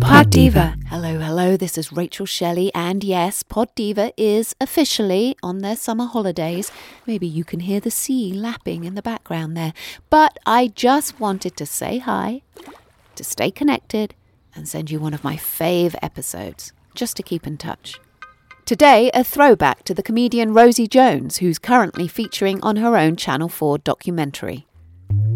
Pod Diva. Hello, this is Rachel Shelley, and yes, Pod Diva is officially on their summer holidays. Maybe you can hear the sea lapping in the background there. But I just wanted to say hi, to stay connected, and send you one of my fave episodes, just to keep in touch. Today, a throwback to the comedian Rosie Jones, who's currently featuring on her own Channel 4 documentary.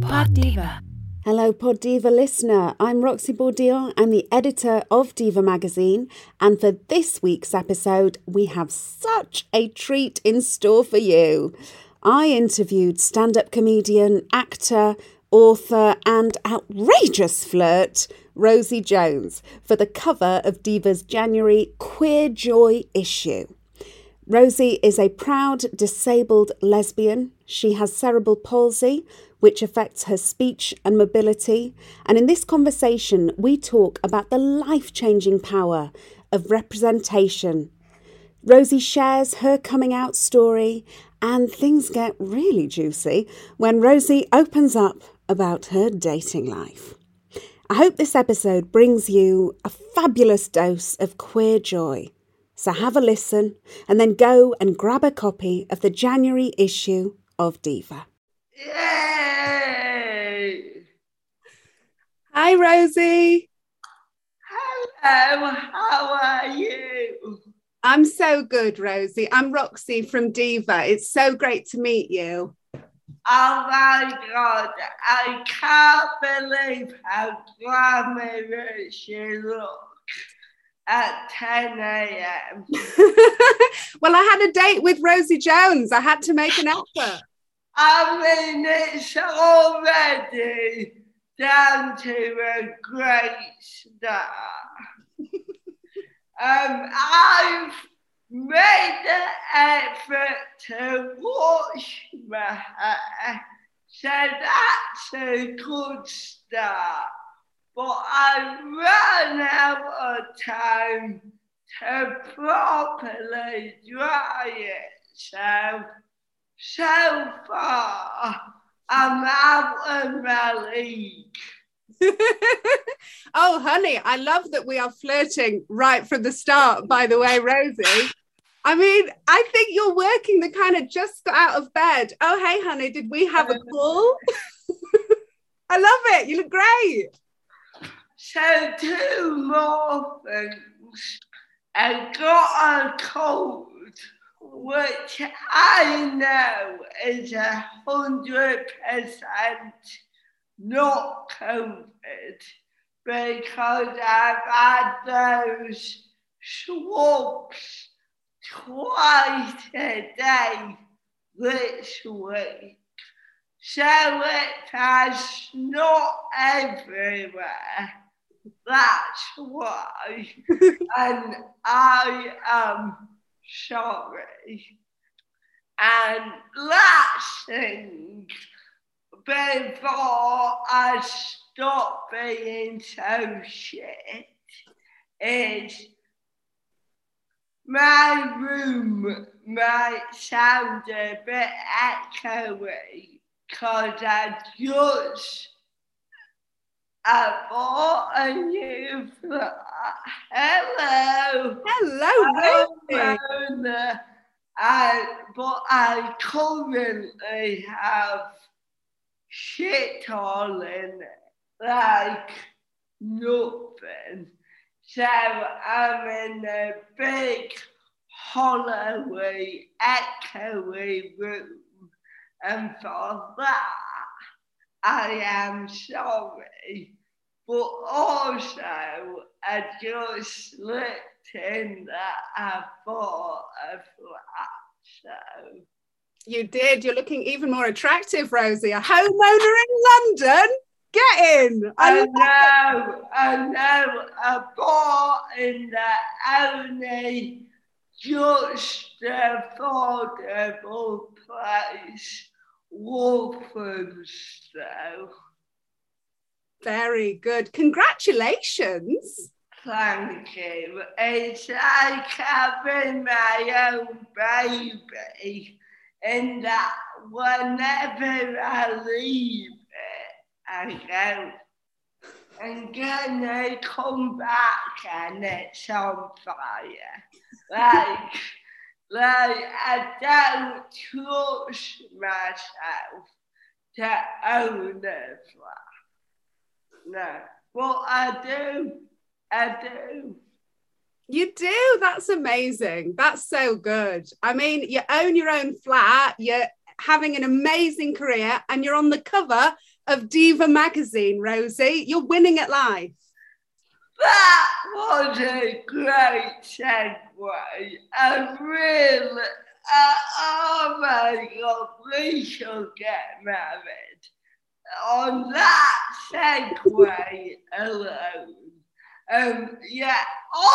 Pod Diva. Hello, Pod Diva listener. I'm Roxy Bourdillon. I'm the editor of Diva magazine. And for this week's episode, we have such a treat in store for you. I interviewed stand-up comedian, actor, author, and outrageous flirt, Rosie Jones, for the cover of Diva's January Queer Joy issue. Rosie is a proud disabled lesbian. She has cerebral palsy, which affects her speech and mobility. And in this conversation, we talk about the life-changing power of representation. Rosie shares her coming out story, and things get really juicy when Rosie opens up about her dating life. I hope this episode brings you a fabulous dose of queer joy. So have a listen and then go and grab a copy of the January issue of Diva. Yay! Hi, Rosie. Hello, how are you? I'm so good, Rosie. I'm Roxy from Diva. It's so great to meet you. Oh my God, I can't believe how glamorous you look at 10 a.m. Well, I had a date with Rosie Jones. I had to make an effort. I mean, it's already down to a great start. I've made the effort to wash my hair, so that's a good start. But I ran out of time to properly dry it, so far, I'm out of my league. Oh, honey, I love that we are flirting right from the start, by the way, Rosie. I mean, I think you're working the kind of just got out of bed. Oh, hey, honey, did we have a call? I love it. You look great. So 2 more things. I got a cold, which I know is 100% not COVID, because I've had those swabs twice a day this week. So it has not everywhere. That's why. And I am sorry. And last thing, before I stop being so shit, is my room might sound a bit echoey because I just bought a new flat. Hello, Rosie. But I currently have shit all in it, like nothing. So I'm in a big, hollowy, echoey room and for that I am sorry, but also I just slipped in that I bought a flat, so... You did. You're looking even more attractive, Rosie. A homeowner in London. Get in. I know. I bought in the only just affordable place, Walthamstow. Very good. Congratulations. Thank you. It's like having my own baby, in that whenever I leave it, I go, and then I come back and it's on fire. Like I don't trust myself to own a flat. No, but I do. You do. That's amazing. That's so good. I mean, you own your own flat, you're having an amazing career, and you're on the cover of Diva magazine, Rosie. You're winning at life. That was a great segue. Oh my God, we shall get married. On that segue alone.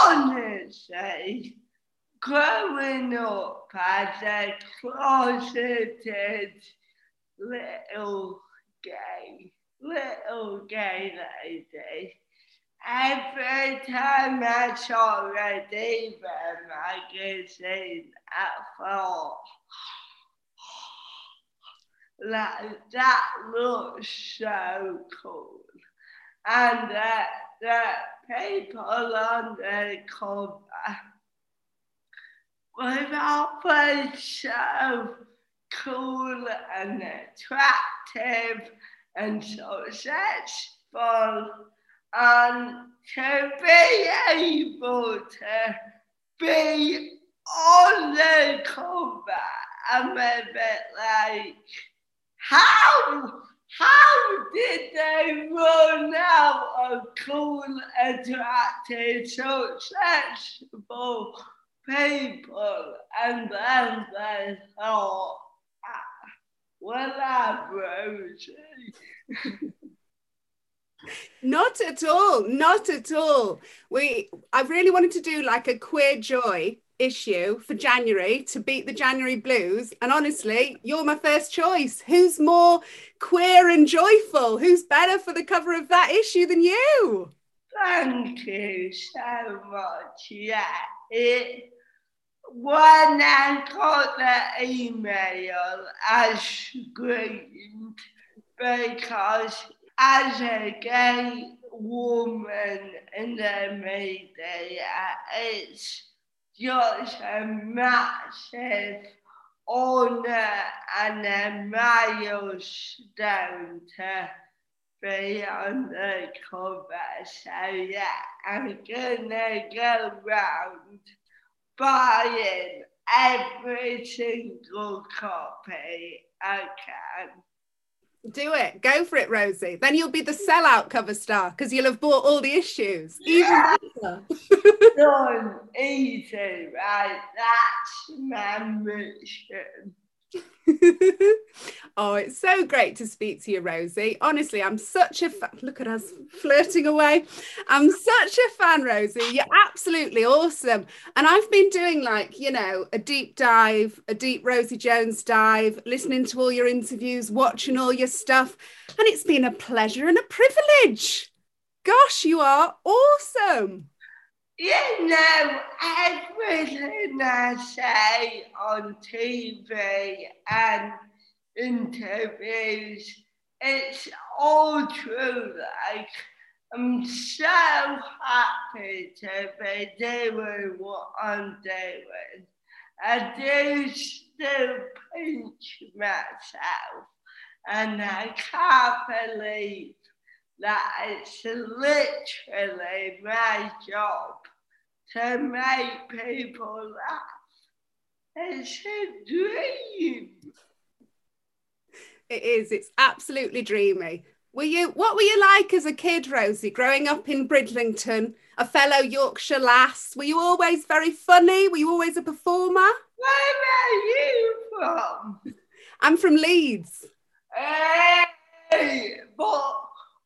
Honestly, growing up as a closeted little gay lady, every time I saw a Diva magazine, I thought, that looks so cool. And that people on the cover were always so cool and attractive and successful, and to be able to be on the cover, I'm a bit like, how did they run out of cool, attractive, successful people? And then they thought, well, I'm Rosie. Not at all. I really wanted to do like a queer joy issue for January to beat the January blues, and honestly you're my first choice. Who's more queer and joyful? Who's better for the cover of that issue than you? Thank you so much. When I got the email I screamed, because as a gay woman in the media it's just a massive honour and a milestone to be on the cover. So yeah, I'm gonna go round buying every single copy I can. Do it. Go for it, Rosie. Then you'll be the sellout cover star because you'll have bought all the issues. Even better. Done easy, right? That's my mission. Oh, it's so great to speak to you, Rosie. Honestly, I'm such a fan. Look at us flirting away. I'm such a fan, Rosie. You're absolutely awesome. And I've been doing like, a deep Rosie Jones dive, listening to all your interviews, watching all your stuff. And it's been a pleasure and a privilege. Gosh, you are awesome. You know, everything I say on TV and interviews, it's all true. Like, I'm so happy to be doing what I'm doing. I do still pinch myself, and I can't believe that it's literally my job to make people laugh. It's a dream. It is. It's absolutely dreamy. What were you like as a kid, Rosie, growing up in Bridlington, a fellow Yorkshire lass? Were you always very funny? Were you always a performer? Where are you from? I'm from Leeds. Hey, but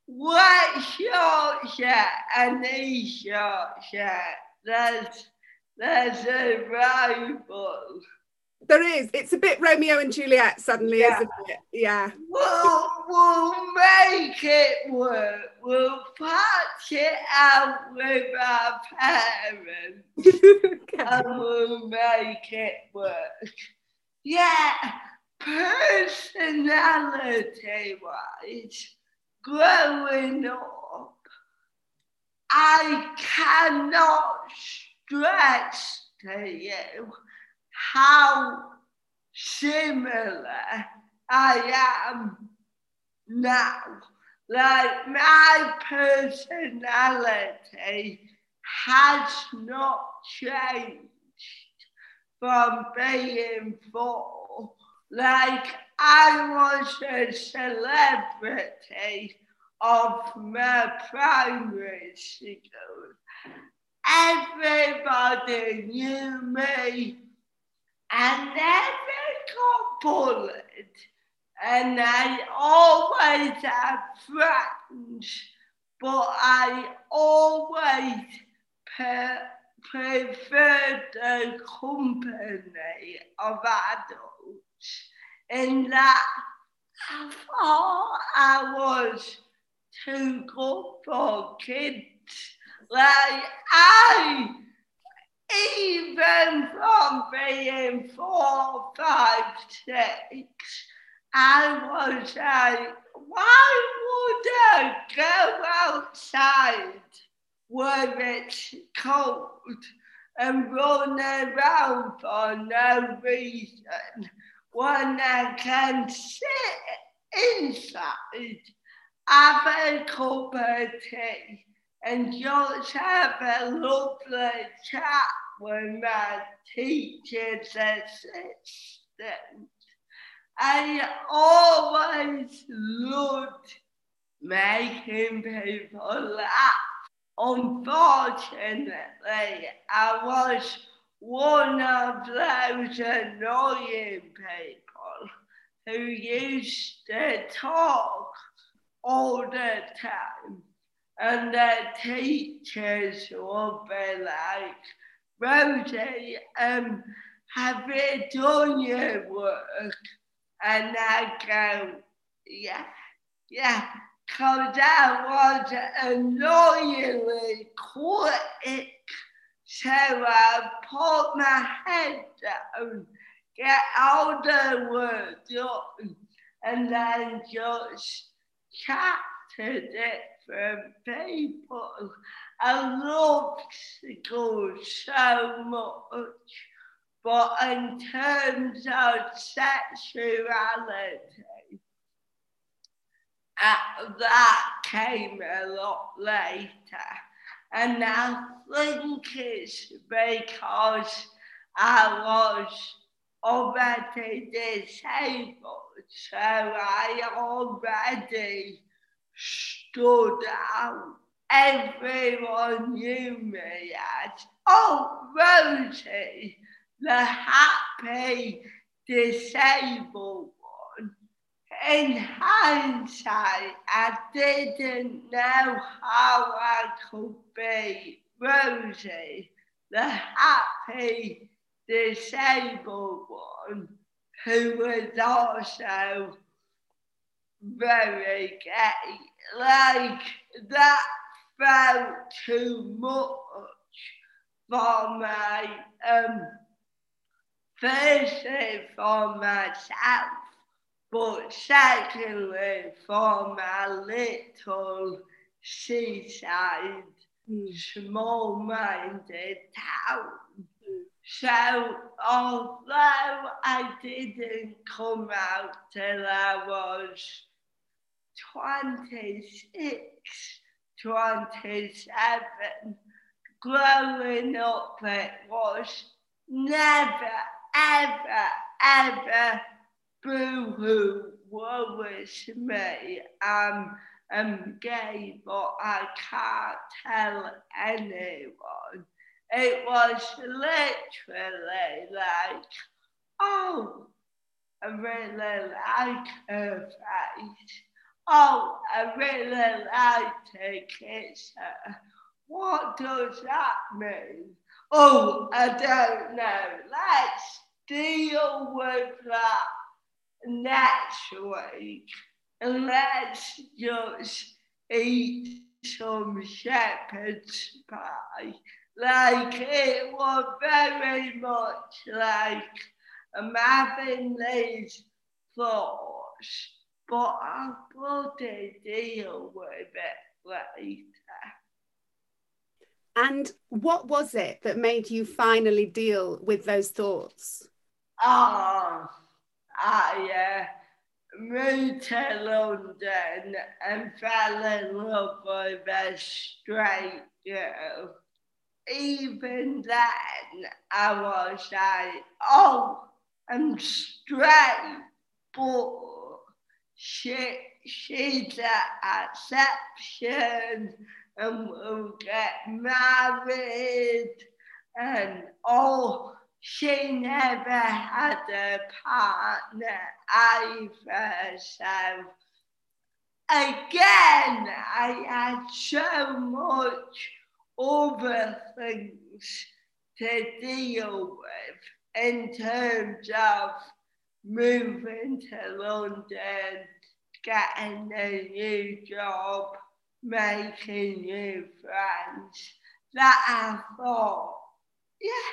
West Yorkshire and East Yorkshire, there's a rival. There is. It's a bit Romeo and Juliet suddenly, isn't it? Yeah. We'll make it work. We'll patch it out with our parents. Okay. And we'll make it work. Yeah. Personality-wise, growing up, I cannot stress to you how similar I am now. Like, my personality has not changed from being 4. Like, I was a celebrity of my primary school. Everybody knew me. And every got bullied, and I always had friends, but I always preferred the company of adults, in that I thought I was too good for kids. Like, even from being 4, 5, 6, I was like, why would I go outside where it's cold and run around for no reason when I can sit inside, have a cup of tea, and just have a lovely chat when my teacher's assistant. I always loved making people laugh. Unfortunately, I was one of those annoying people who used to talk all the time. And the teachers would be like, Rosie, have you done your work? And I go, yeah, because I was annoyingly quick. So I put my head down, get all the work done, and then just chat to different people. I loved school so much, but in terms of sexuality, that came a lot later. And I think it's because I was already disabled, so I already stood out. Everyone knew me as, Rosie, the happy disabled one. In hindsight, I didn't know how I could be Rosie, the happy disabled one, who was also very gay. Like, that felt too much for my, firstly for myself, but secondly for my little seaside, small-minded town. So, although I didn't come out till I was 26, 27, growing up, it was never, ever, ever boo-hoo worries me. I'm gay, but I can't tell anyone. It was literally like, oh, I really like her face. Oh, I really like to kiss her. What does that mean? Oh, I don't know. Let's deal with that next week. And let's just eat some shepherd's pie. Like, it was very much like I'm having these thoughts, but I'll bloody deal with it later. And what was it that made you finally deal with those thoughts? Oh, I moved to London and fell in love with a straight girl. Even then, I was like, oh, I'm straight, but she's an exception, and we'll get married, and oh, she never had a partner either, so again, I had so much other things to deal with in terms of moving to London, getting a new job, making new friends, that I thought, yeah,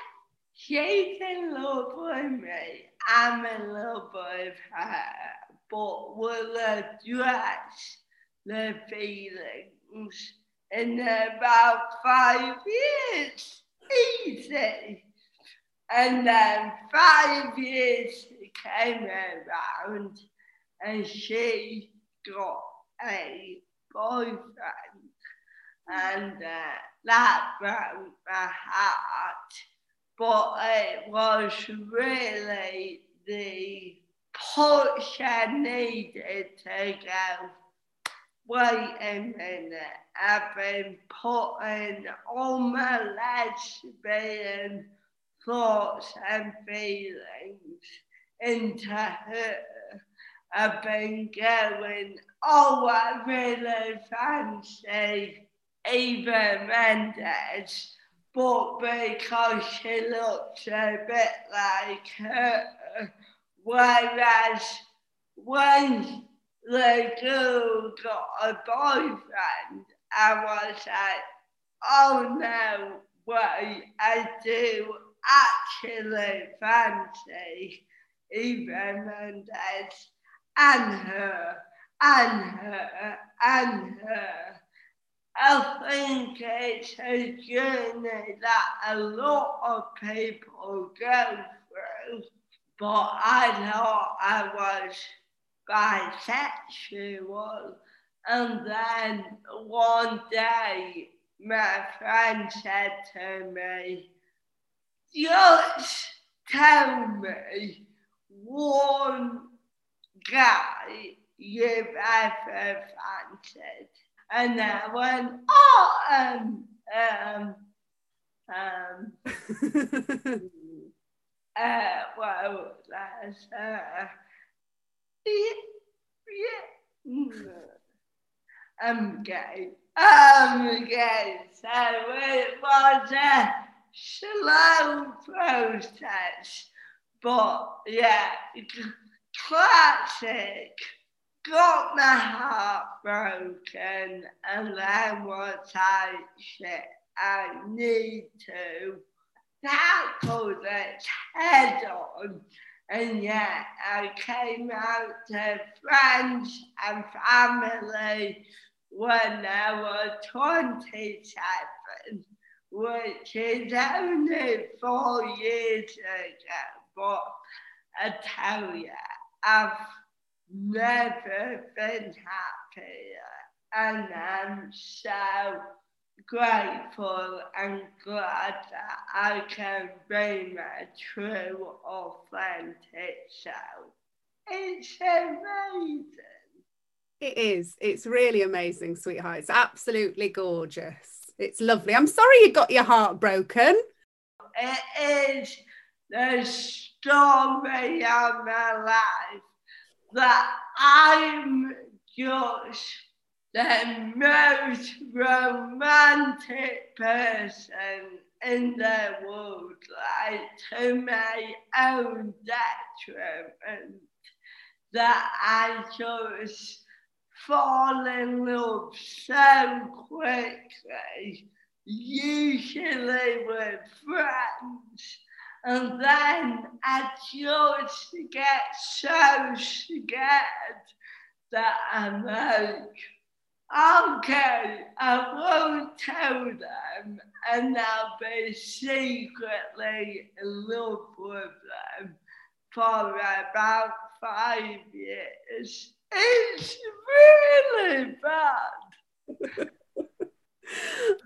she's in love with me, I'm in love with her, but we'll address the feelings in about 5 years, easy. And then 5 years came around and she got a boyfriend, and that broke my heart, but it was really the push I needed to go, wait a minute, I've been putting all my lesbian thoughts and feelings into her. I've been going, oh, I really fancy Eva Mendes, but because she looks a bit like her, whereas when the girl got a boyfriend, I was like, oh no way, I do actually fancy Eva Mendes and her. I think it's a journey that a lot of people go through, but I thought I was bisexual, and then one day my friend said to me, just tell me one guy you've ever fancied. And I went, oh, well, that's I'm gay. So it was a slow process, but yeah, classic. Got my heart broken, and then was like, shit, I need to tackle this head on. And yeah, I came out to friends and family when I was 27, which is only 4 years ago. But I tell you, I've never been happier, and I'm so grateful and glad that I can be my true, authentic self. It's amazing. It is. It's really amazing, sweetheart. It's absolutely gorgeous. It's lovely. I'm sorry you got your heart broken. It is the story of my life, that I'm just the most romantic person in the world, like to my own detriment, that I just fall in love so quickly, usually with friends, and then I just get so scared that I'm like, okay, I won't tell them, and I'll be secretly in love with them for about 5 years. It's really bad.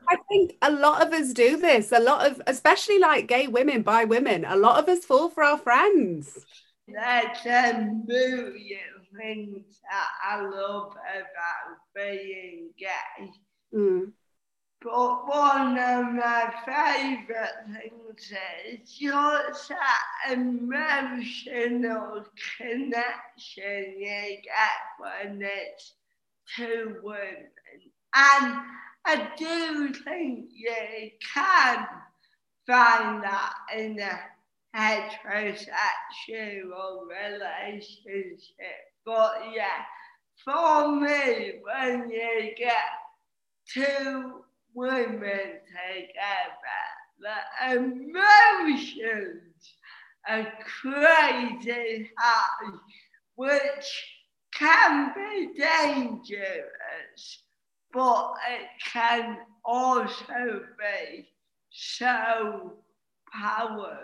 I think a lot of us do this. A lot of, especially like gay women, bi women, a lot of us fall for our friends. That's a million things that I love about being gay. Mm. But one of my favourite things is just that emotional connection you get when it's two women. And I do think you can find that in a heterosexual relationship. But yeah, for me, when you get two women together, the emotions are crazy high, which can be dangerous, but it can also be so powerful.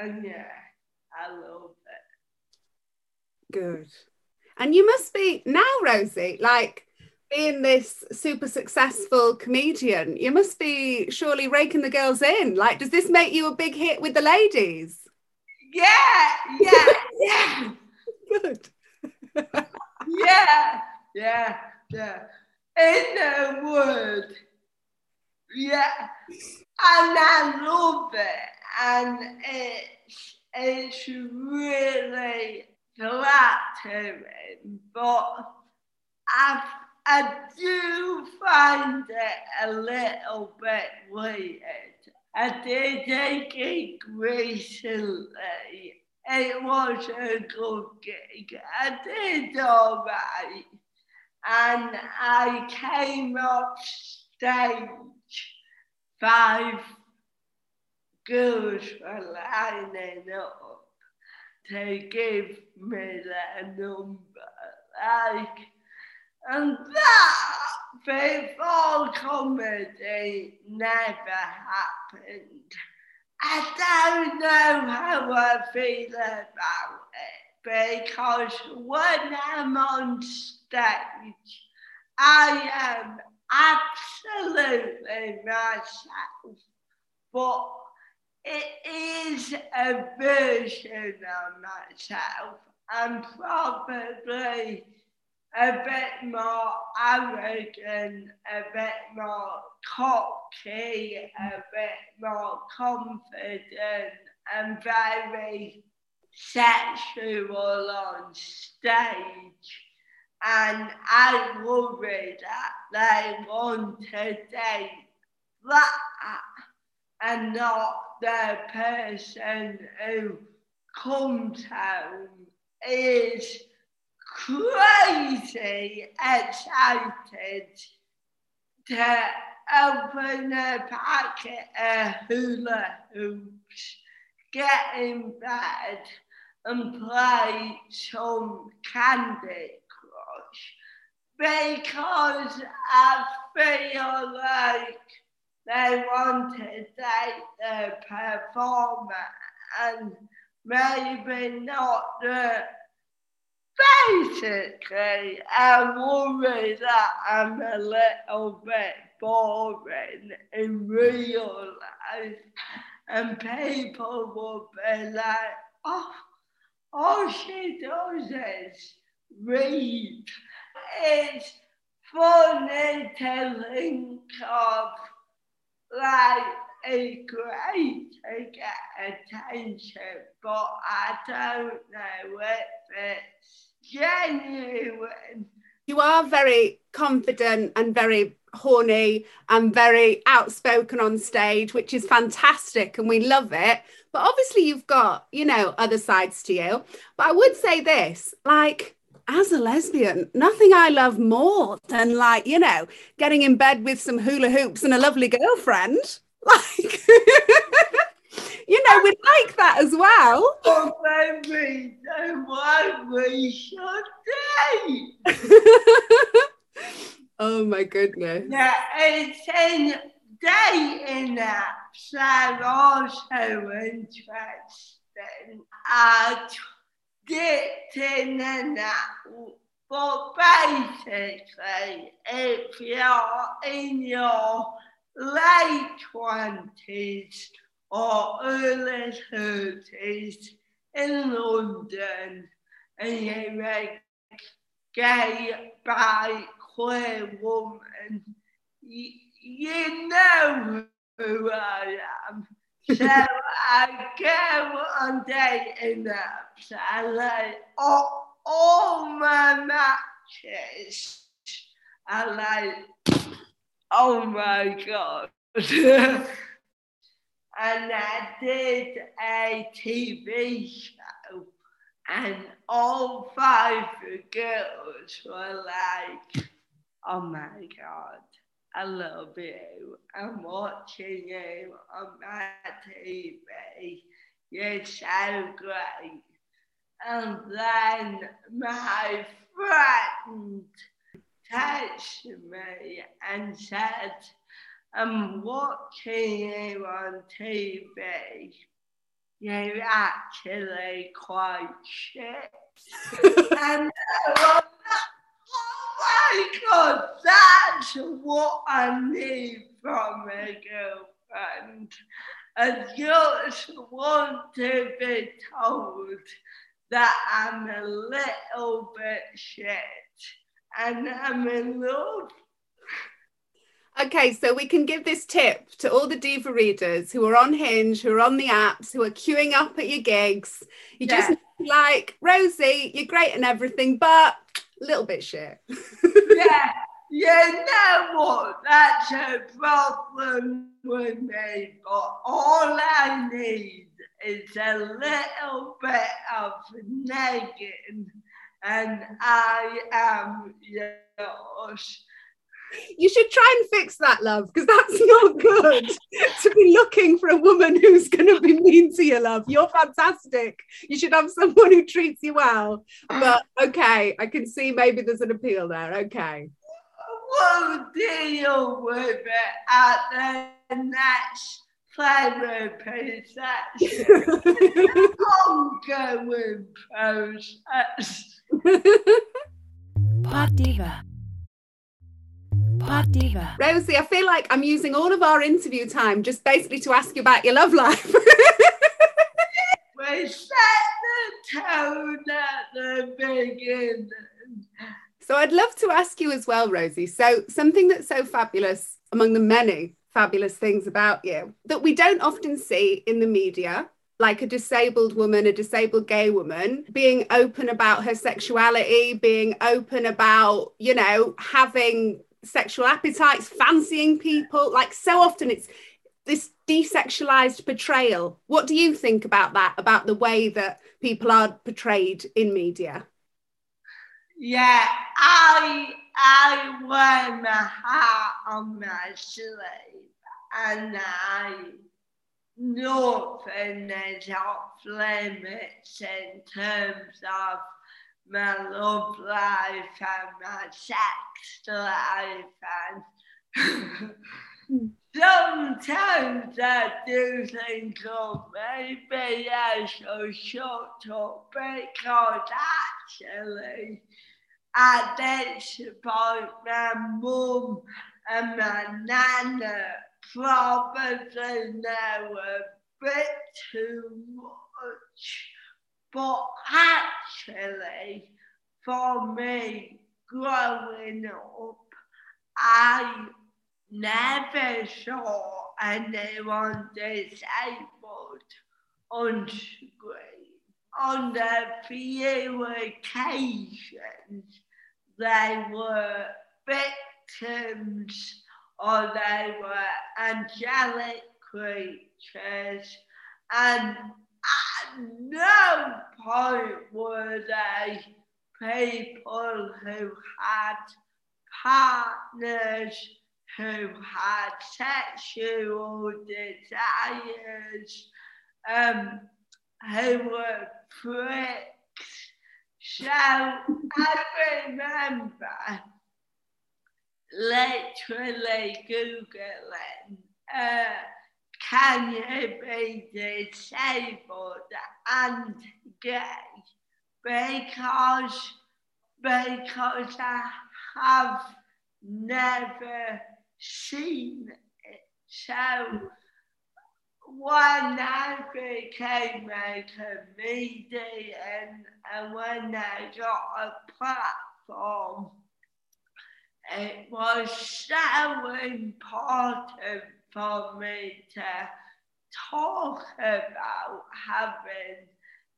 And yeah, I love it. Good. And you must be now, Rosie, like, being this super successful comedian, you must be surely raking the girls in. Like, does this make you a big hit with the ladies? Yeah. Good. Yeah. In a word, yeah. And I love it. And it's really flattering. But I do find it a little bit weird. I did a gig recently. It was a good gig. I did all right. And I came off stage. 5 girls were lining up to give me their number. And that, before comedy, never happened. I don't know how I feel about it, because when I'm on stage, I am absolutely myself, but it is a version of myself. I'm probably a bit more arrogant, a bit more cocky, a bit more confident, and very sexual on stage. And I worry that they want to date that and not the person who comes home is crazy excited to open a packet of hula hoops, get in bed and play some Candy Crush, because I feel like they want to date the performer and maybe not the... Basically, I worry that I'm a little bit boring in real life, and people will be like, oh, all she does is read. It's funny to think of, like, it's great to get attention, but I don't know if it's genuine. You are very confident and very horny and very outspoken on stage, which is fantastic and we love it. But obviously you've got, you know, other sides to you. But I would say this, like, as a lesbian, nothing I love more than, like, you know, getting in bed with some hula hoops and a lovely girlfriend. Like, you know, we like that as well. Oh, baby, no one we should date. Oh, my goodness. Yeah, it's in dating apps that are also interesting at dating and that. But basically, if you're in your late 20s or early 30s in London and you're a gay, bi, queer woman, you know who I am. So I go on dating apps and like all my matches are like, oh my God. And I did a TV show and all five girls were like, oh my God, I love you. I'm watching you on my TV. You're so great. And then my friend texted me and said, I'm watching you on TV. You're actually quite shit. And I oh my God, that's what I need from a girlfriend. I just want to be told that I'm a little bit shit and I'm in love. Okay, so we can give this tip to all the diva readers who are on Hinge, who are on the apps, who are queuing up at your gigs. You just like, Rosie, you're great and everything, but a little bit shit. Yeah, you know what? That's a problem with me, but all I need is a little bit of nagging and I am yours. You should try and fix that, love, because that's not good to be looking for a woman who's going to be mean to you, love. You're fantastic. You should have someone who treats you well. But, okay, I can see maybe there's an appeal there. Okay. We'll deal with it at the next therapy session. Ongoing process. Pod Diva. Pod Diva. Rosie, I feel like I'm using all of our interview time just basically to ask you about your love life. We set the tone at the beginning. So I'd love to ask you as well, Rosie. So something that's so fabulous, among the many fabulous things about you, that we don't often see in the media, like a disabled woman, a disabled gay woman, being open about her sexuality, being open about, you know, having sexual appetites, fancying people. Like, so often it's this desexualized portrayal. What do you think about that, about the way that people are portrayed in media? Yeah, I wear my heart on my sleeve and nothing is off limits in terms of my love life and my sex life. And sometimes I do think, oh, maybe I should shut up, because actually at this point my mum and my nana probably know a bit too much But actually, for me, growing up, I never saw anyone disabled on screen. On the few occasions, they were victims or they were angelic creatures, and at no point were they people who had partners who had sexual desires, who were pricks. So I remember literally Googling, can you be disabled and gay? Because I have never seen it. So when I became a comedian and when I got a platform, it was so important for me to talk about having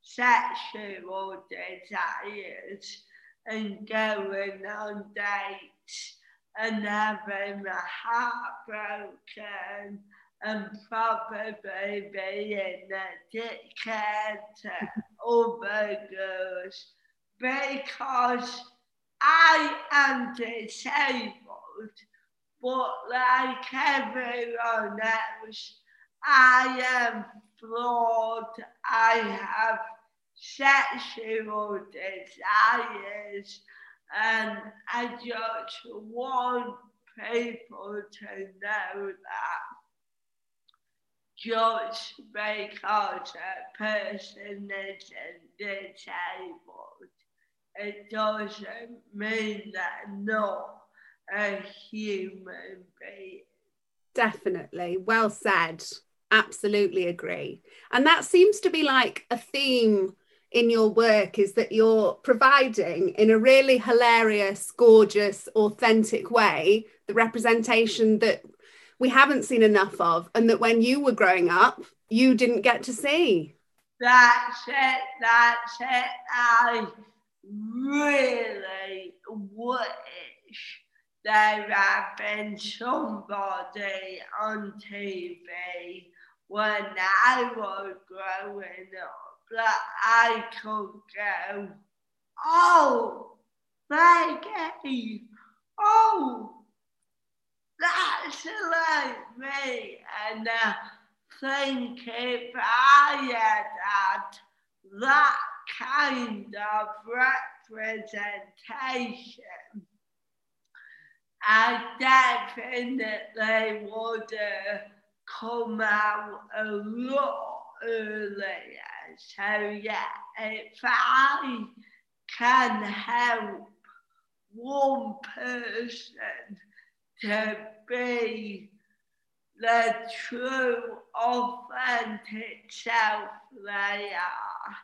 sexual desires and going on dates and having my heart broken and probably being a dickhead to other girls, because I am disabled, but like everyone else, I am flawed. I have sexual desires, and I just want people to know that just because a person isn't disabled, it doesn't mean they're not a human being. Definitely. Well said. Absolutely agree. And that seems to be like a theme in your work, is that you're providing in a really hilarious, gorgeous, authentic way the representation that we haven't seen enough of and that when you were growing up, you didn't get to see. That's it. I really wish there had been somebody on TV when I was growing up that I could go, oh, they're gay. Oh, that's like me. And I think if I had had that kind of representation, I definitely would have come out a lot earlier. So yeah, if I can help one person to be the true, authentic self they are,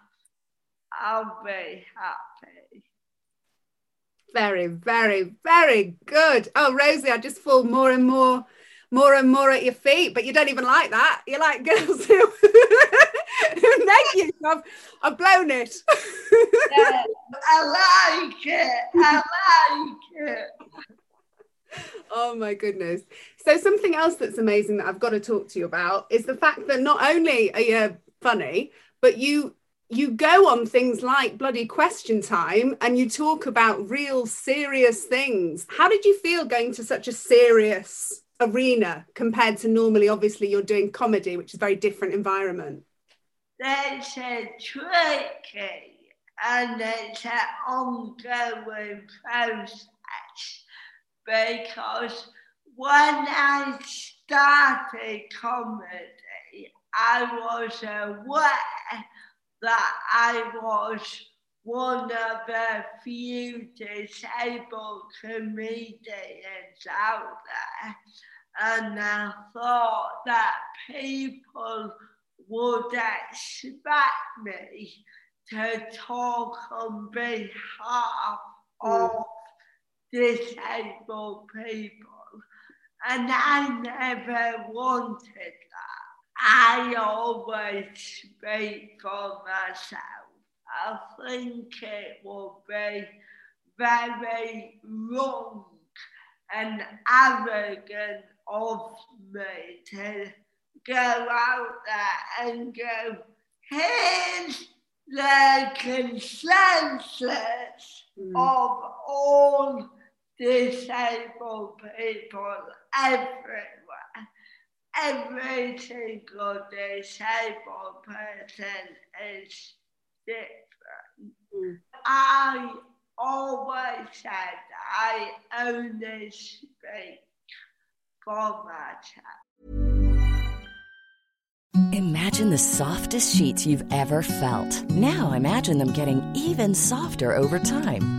I'll be happy. Very, very, very good. Oh, Rosie, I just fall more and more at your feet, but you don't even like that. You like girls who neg you. I've blown it. Yeah, I like it. Oh my goodness. So something else that's amazing that I've got to talk to you about is the fact that not only are you funny, but you go on things like bloody Question Time and you talk about real serious things. How did you feel going to such a serious arena compared to normally, obviously, you're doing comedy, which is a very different environment? That's a tricky and it's an ongoing process, because when I started comedy, I was aware that I was one of the few disabled comedians out there. And I thought that people would expect me to talk on behalf of disabled people. And I never wanted that. I always speak for myself. I think it would be very wrong and arrogant of me to go out there and go, here's the consensus of all disabled people everywhere. Every single disabled person is different. I always said I only speak for myself. Imagine the softest sheets you've ever felt. Now imagine them getting even softer over time.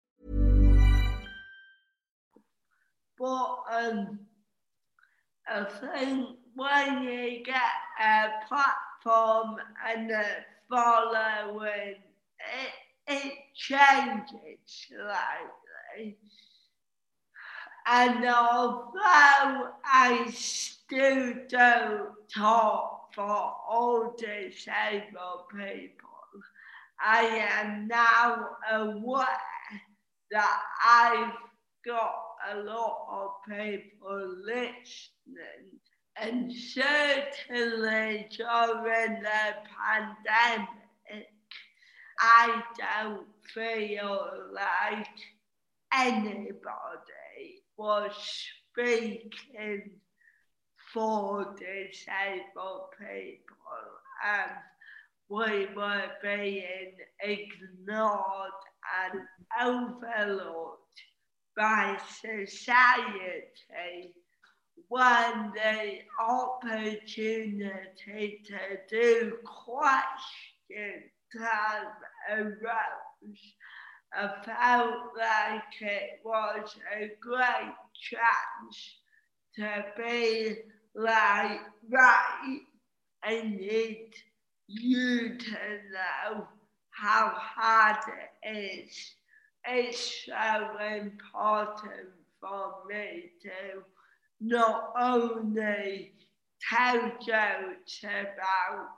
But I think when you get a platform and a following, it changes slightly. And although I still don't talk for all disabled people, I am now aware that I've got a lot of people listening, and certainly during the pandemic, I don't feel like anybody was speaking for disabled people, and we were being ignored and overlooked by society, when the opportunity to do Question Time arose, I felt like it was a great chance to be like, right, I need you to know how hard it is. It's so important for me to not only tell jokes about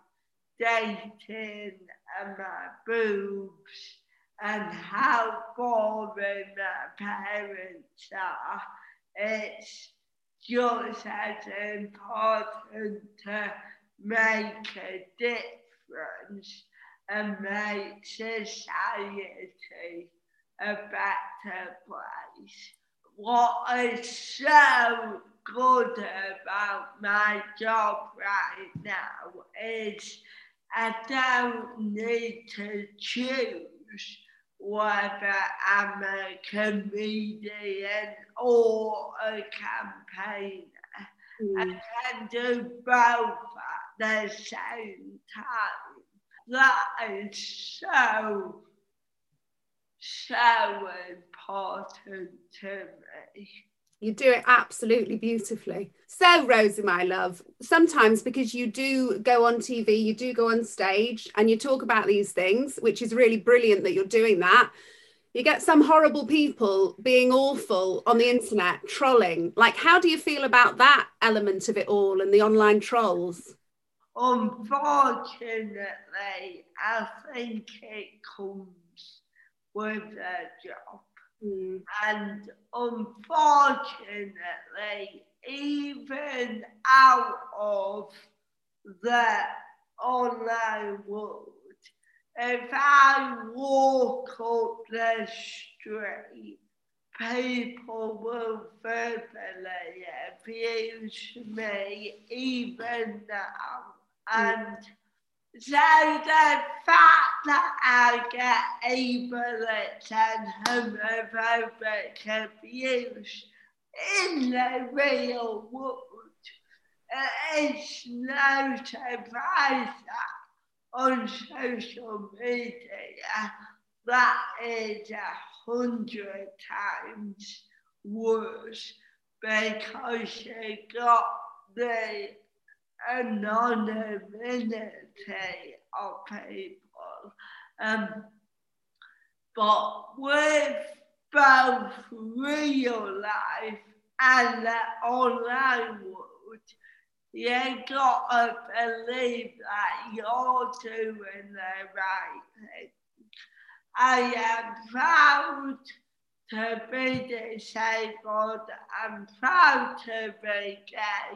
dating and my boobs and how boring my parents are. It's just as important to make a difference and make society a better place. What is so good about my job right now is I don't need to choose whether I'm a comedian or a campaigner. I can do both at the same time. That is so important to me. You do it absolutely beautifully. So, Rosie, my love, sometimes because you do go on TV, you do go on stage and you talk about these things, which is really brilliant that you're doing that. You get some horrible people being awful on the internet, trolling. Like, how do you feel about that element of it all and the online trolls? Unfortunately, I think it comes with a job. And unfortunately, even out of the online world, if I walk up the street, people will verbally abuse me, even now. And so the fact that I get ableist and homophobic abuse in the real world, it's no surprise that on social media that is 100 times worse, because you got the anonymity of people. But with both real life and the online world, you gotta believe that you're doing the right thing. I am proud to be disabled. I'm proud to be gay.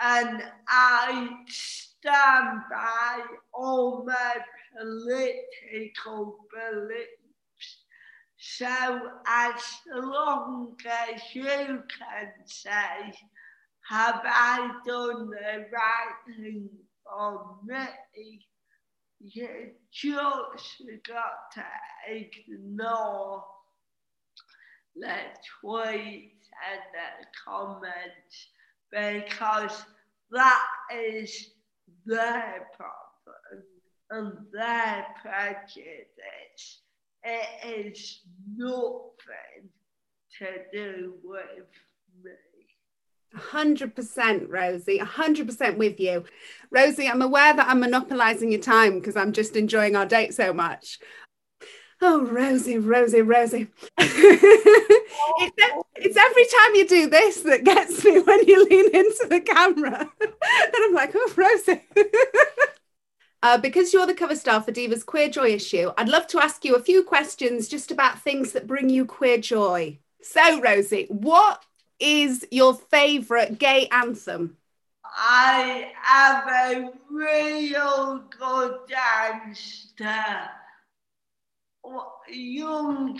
And I stand by all my political beliefs. So as long as you can say, have I done the right thing for me, you just got to ignore the tweets and the comments, because that is their problem and their prejudice. It is nothing to do with me. 100%, Rosie, 100% with you. Rosie, I'm aware that I'm monopolising your time because I'm just enjoying our date so much. Oh, Rosie. It's every time you do this that gets me when you lean into the camera. And I'm like, oh, Rosie. Because you're the cover star for Diva's Queer Joy issue, I'd love to ask you a few questions just about things that bring you queer joy. So, Rosie, what is your favourite gay anthem? I have a real good dance to what do you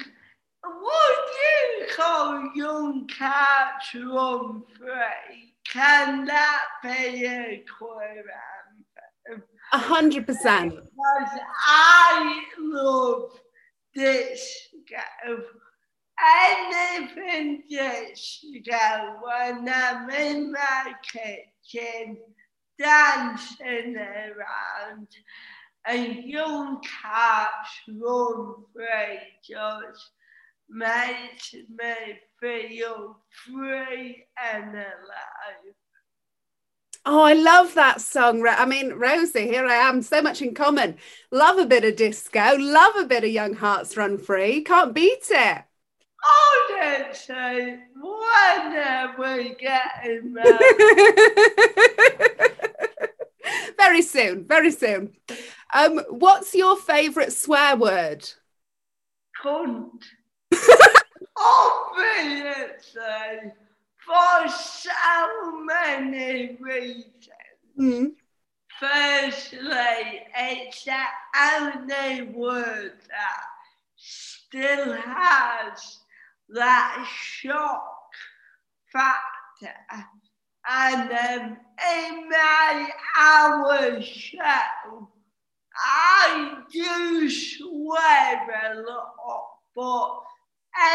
call young cats run free? Can that be a queer anthem? 100%. Because I love disco. Anything disco, when I'm in my kitchen, dancing around, and young cats run free just makes me feel free and alive. Oh, I love that song. I mean, Rosie, here I am, so much in common. Love a bit of disco, love a bit of young hearts run free. Can't beat it. Oh, don't say, when are we getting married? Very soon. What's your favourite swear word? Cunt. Obviously. for so many reasons. Mm. Firstly, it's the only word that still has that shock factor. And in my hour show, I do swear a lot, but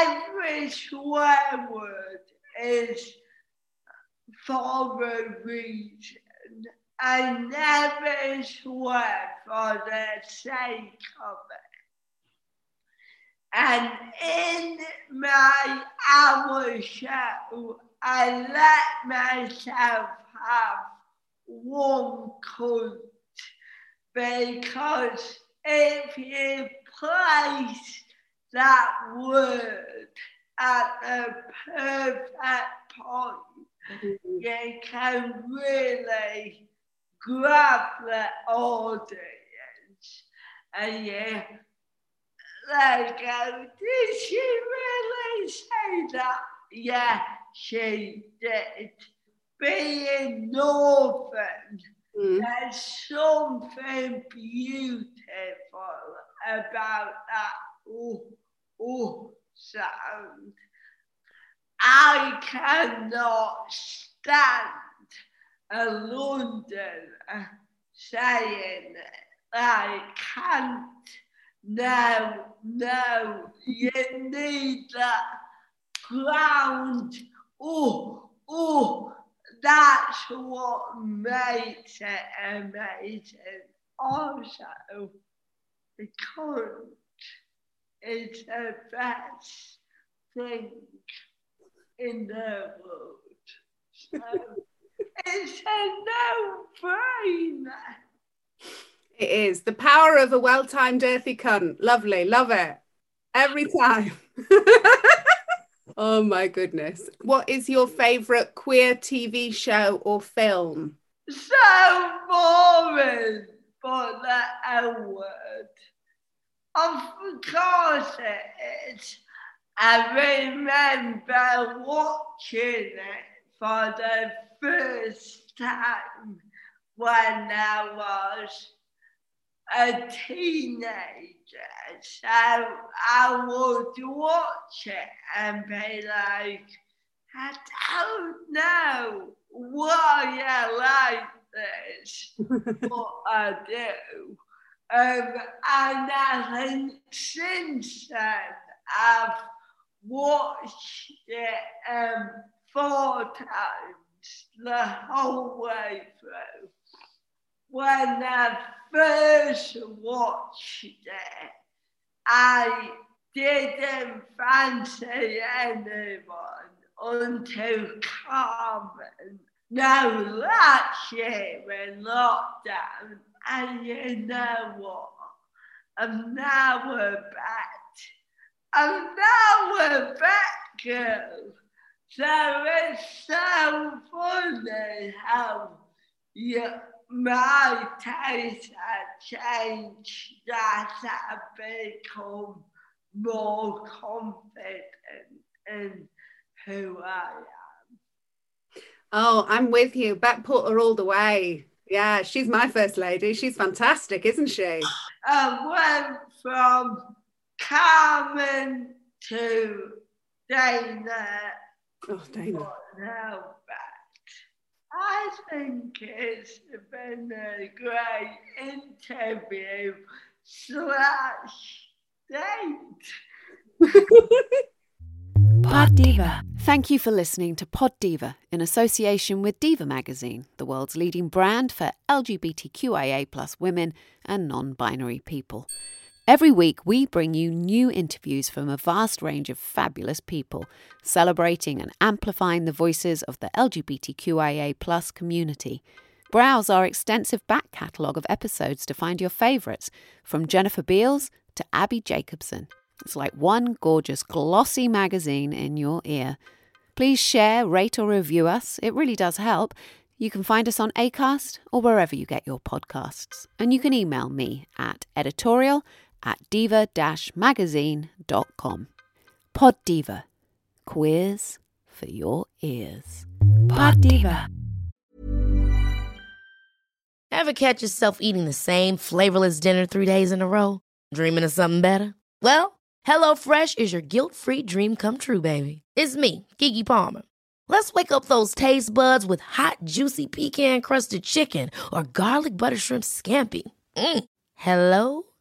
every swear word is for a reason. I never swear for the sake of it. And in my hour show, I let myself have one cunt, because if you place that word at the perfect point, mm-hmm. you can really grab the audience and you like, did she really say that? Yeah, she did. Being Northern, mm. there's something beautiful about that ooh sound. I cannot stand a Londoner saying I can't. No, you need that ground. Oh, that's what makes it amazing. Also, the cunt is the best thing in the world. So it's a no-brainer. It is. The power of a well-timed earthy cunt. Lovely. Love it. Every time. Oh my goodness. What is your favourite queer TV show or film? So boring, but the L Word. Of course it is. I remember watching it for the first time when I was a teenager. So I would watch it and be like, I don't know why I like this, but I do. And I think since then, I've watched it 4 times the whole way through. When I first watched it, I didn't fancy anyone until Carmen. Now, last year in lockdown, and you know what? I'm now a bat girl. So it's so funny how my taste has changed as I become more confident in who I am. Oh, I'm with you. Bat Porter all the way. Yeah, she's my first lady. She's fantastic, isn't she? I went from Carmen to Dana. Oh, Dana. Now I think it's been a great interview /date. Pod Diva. Thank you for listening to Pod Diva in association with Diva Magazine, the world's leading brand for LGBTQIA+ women and non-binary people. Every week, we bring you new interviews from a vast range of fabulous people, celebrating and amplifying the voices of the LGBTQIA+ community. Browse our extensive back catalogue of episodes to find your favourites, from Jennifer Beals to Abby Jacobson. It's like one gorgeous, glossy magazine in your ear. Please share, rate or review us. It really does help. You can find us on Acast or wherever you get your podcasts. And you can email me at editorial@diva-magazine.com. Pod Diva. Queers for your ears. Pod Diva. Ever catch yourself eating the same flavorless dinner 3 days in a row? Dreaming of something better? Well, HelloFresh is your guilt-free dream come true, baby. It's me, Keke Palmer. Let's wake up those taste buds with hot, juicy pecan-crusted chicken or garlic butter shrimp scampi. Mm. Hello